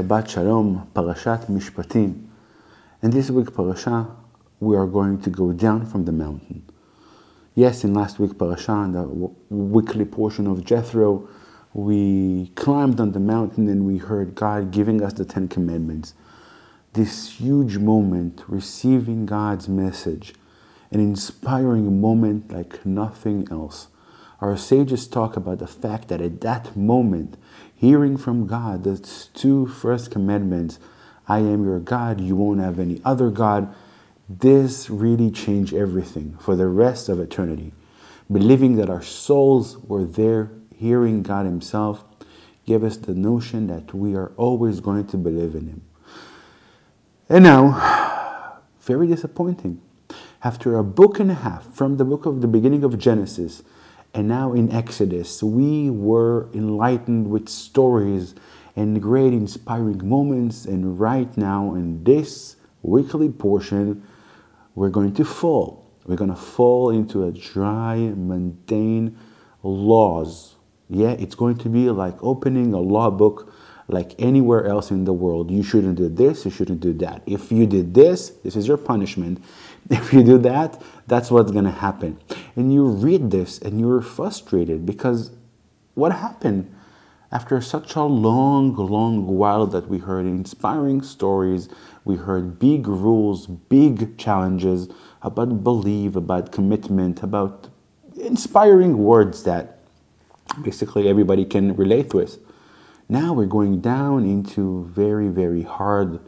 Shabbat Shalom, Parashat Mishpatim. In this week's Parashah, we are going to go down from the mountain. Yes, in last week's Parashah, in the weekly portion of Jethro, we climbed on the mountain and we heard God giving us the Ten Commandments. This huge moment, receiving God's message, an inspiring moment like nothing else. Our sages talk about the fact that at that moment, hearing from God, the two first commandments, I am your God, you won't have any other God, this really changed everything for the rest of eternity. Believing that our souls were there, hearing God himself, gave us the notion that we are always going to believe in him. And now, very disappointing. After a book and a half from the book of the beginning of Genesis, and now in Exodus, we were enlightened with stories and great inspiring moments. And right now, in this weekly portion, we're going to fall. We're going to fall into a dry, mundane laws. Yeah, it's going to be like opening a law book like anywhere else in the world. You shouldn't do this, you shouldn't do that. If you did this, this is your punishment. If you do that, that's what's going to happen. And you read this and you're frustrated because what happened? After such a long while that we heard inspiring stories, we heard big rules, big challenges about belief, about commitment, about inspiring words that basically everybody can relate with. Now we're going down into very, very hard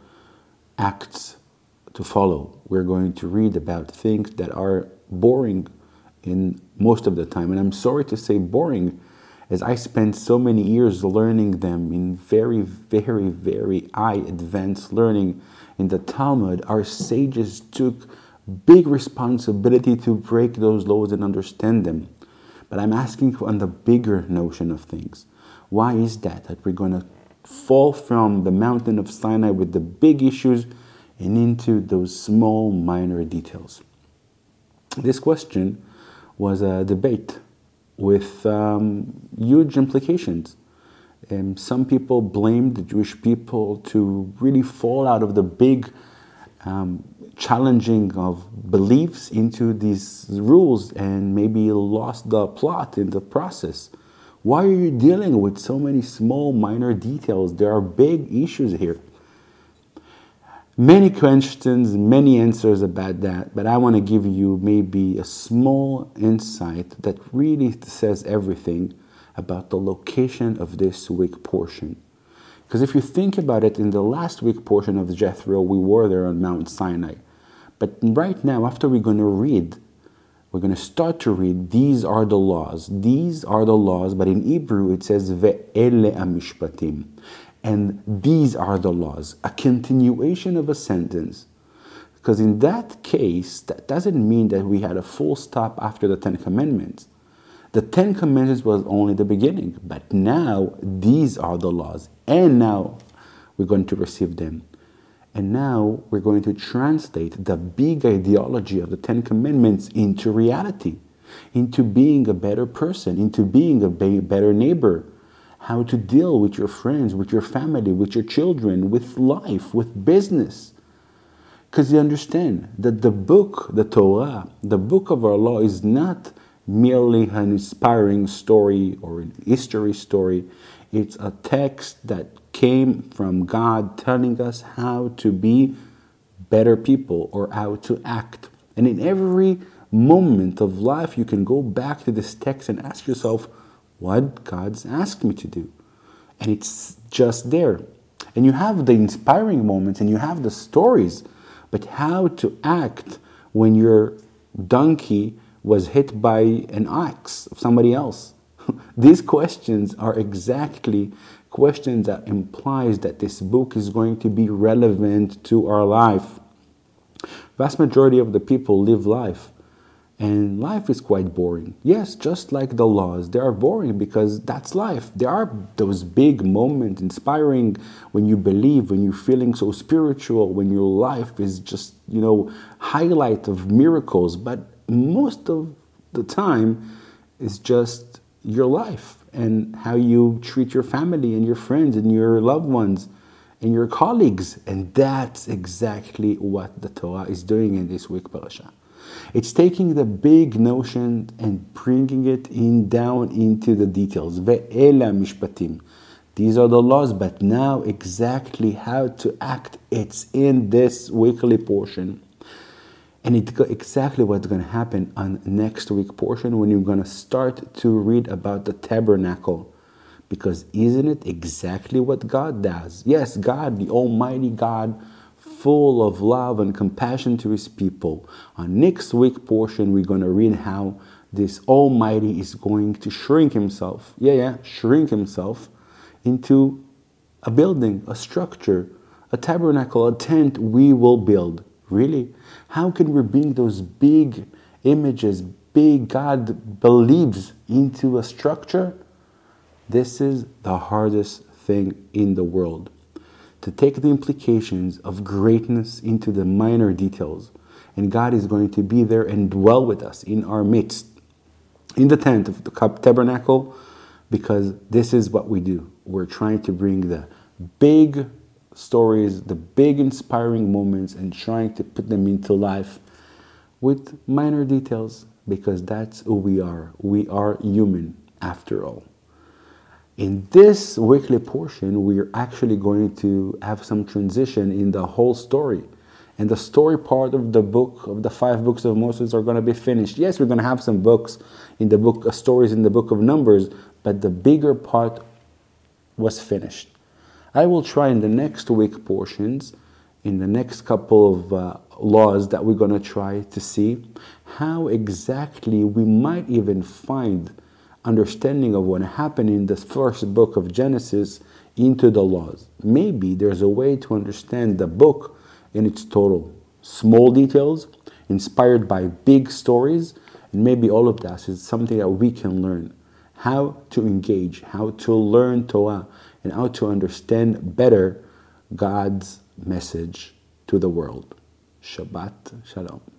acts to follow. We're going to read about things that are boring in most of the time. And I'm sorry to say boring, as I spent so many years learning them in very high advanced learning. In the Talmud, our sages took big responsibility to break those laws and understand them. But I'm asking on the bigger notion of things. Why is that we're going to fall from the mountain of Sinai with the big issues and into those small, minor details? This question was a debate with huge implications. Some people blamed the Jewish people to really fall out of the big challenging of beliefs into these rules and maybe lost the plot in the process. Why are you dealing with so many small, minor details? There are big issues here. Many questions, many answers about that, but I want to give you maybe a small insight that really says everything about the location of this week portion. Because if you think about it, in the last week portion of Jethro, we were there on Mount Sinai. But right now, after we're going to read, we're going to start to read, these are the laws. These are the laws, but in Hebrew it says ve'eleh hamishpatim. And these are the laws, a continuation of a sentence. Because in that case, that doesn't mean that we had a full stop after the Ten Commandments. The Ten Commandments was only the beginning, but now these are the laws. And now we're going to receive them. And now we're going to translate the big ideology of the Ten Commandments into reality, into being a better person, into being a better neighbor, how to deal with your friends, with your family, with your children, with life, with business. Because you understand that the book, the Torah, the book of our law is not merely an inspiring story or an history story. It's a text that came from God telling us how to be better people or how to act. And in every moment of life, you can go back to this text and ask yourself, what God's asked me to do? And it's just there. And you have the inspiring moments and you have the stories, but how to act when your donkey was hit by an ox of somebody else? These questions are exactly questions that implies that this book is going to be relevant to our life. Vast majority of the people live life, and life is quite boring. Yes, just like the laws, they are boring because that's life. There are those big moments inspiring when you believe, when you're feeling so spiritual, when your life is just, highlight of miracles. But most of the time is just your life and how you treat your family and your friends and your loved ones and your colleagues. And that's exactly what the Torah is doing in this week's parasha. It's taking the big notion and bringing it in down into the details. Ve'eleh hamishpatim. These are the laws, but now exactly how to act, it's in this weekly portion. And it's exactly what's going to happen on next week portion when you're going to start to read about the tabernacle. Because isn't it exactly what God does? Yes, God, the Almighty God, full of love and compassion to His people. On next week portion, we're going to read how this Almighty is going to shrink Himself. Shrink Himself into a building, a structure, a tabernacle, a tent we will build. Really? How can we bring those big images, big God believes into a structure? This is the hardest thing in the world. To take the implications of greatness into the minor details. And God is going to be there and dwell with us in our midst, in the tent of the tabernacle, because this is what we do. We're trying to bring the big stories, the big inspiring moments, and trying to put them into life with minor details, because that's who we are. We are human after all. In this weekly portion, we are actually going to have some transition in the whole story. And the story part of the book, of the 5 books of Moses, are going to be finished. Yes, we're going to have some books in the book, stories in the book of Numbers, but the bigger part was finished. I will try in the next week portions, in the next couple of laws that we're going to try to see, how exactly we might even find understanding of what happened in the first book of Genesis into the laws. Maybe there's a way to understand the book in its total. Small details, inspired by big stories, and maybe all of that is something that we can learn. How to engage, how to learn Torah, and how to understand better God's message to the world. Shabbat Shalom.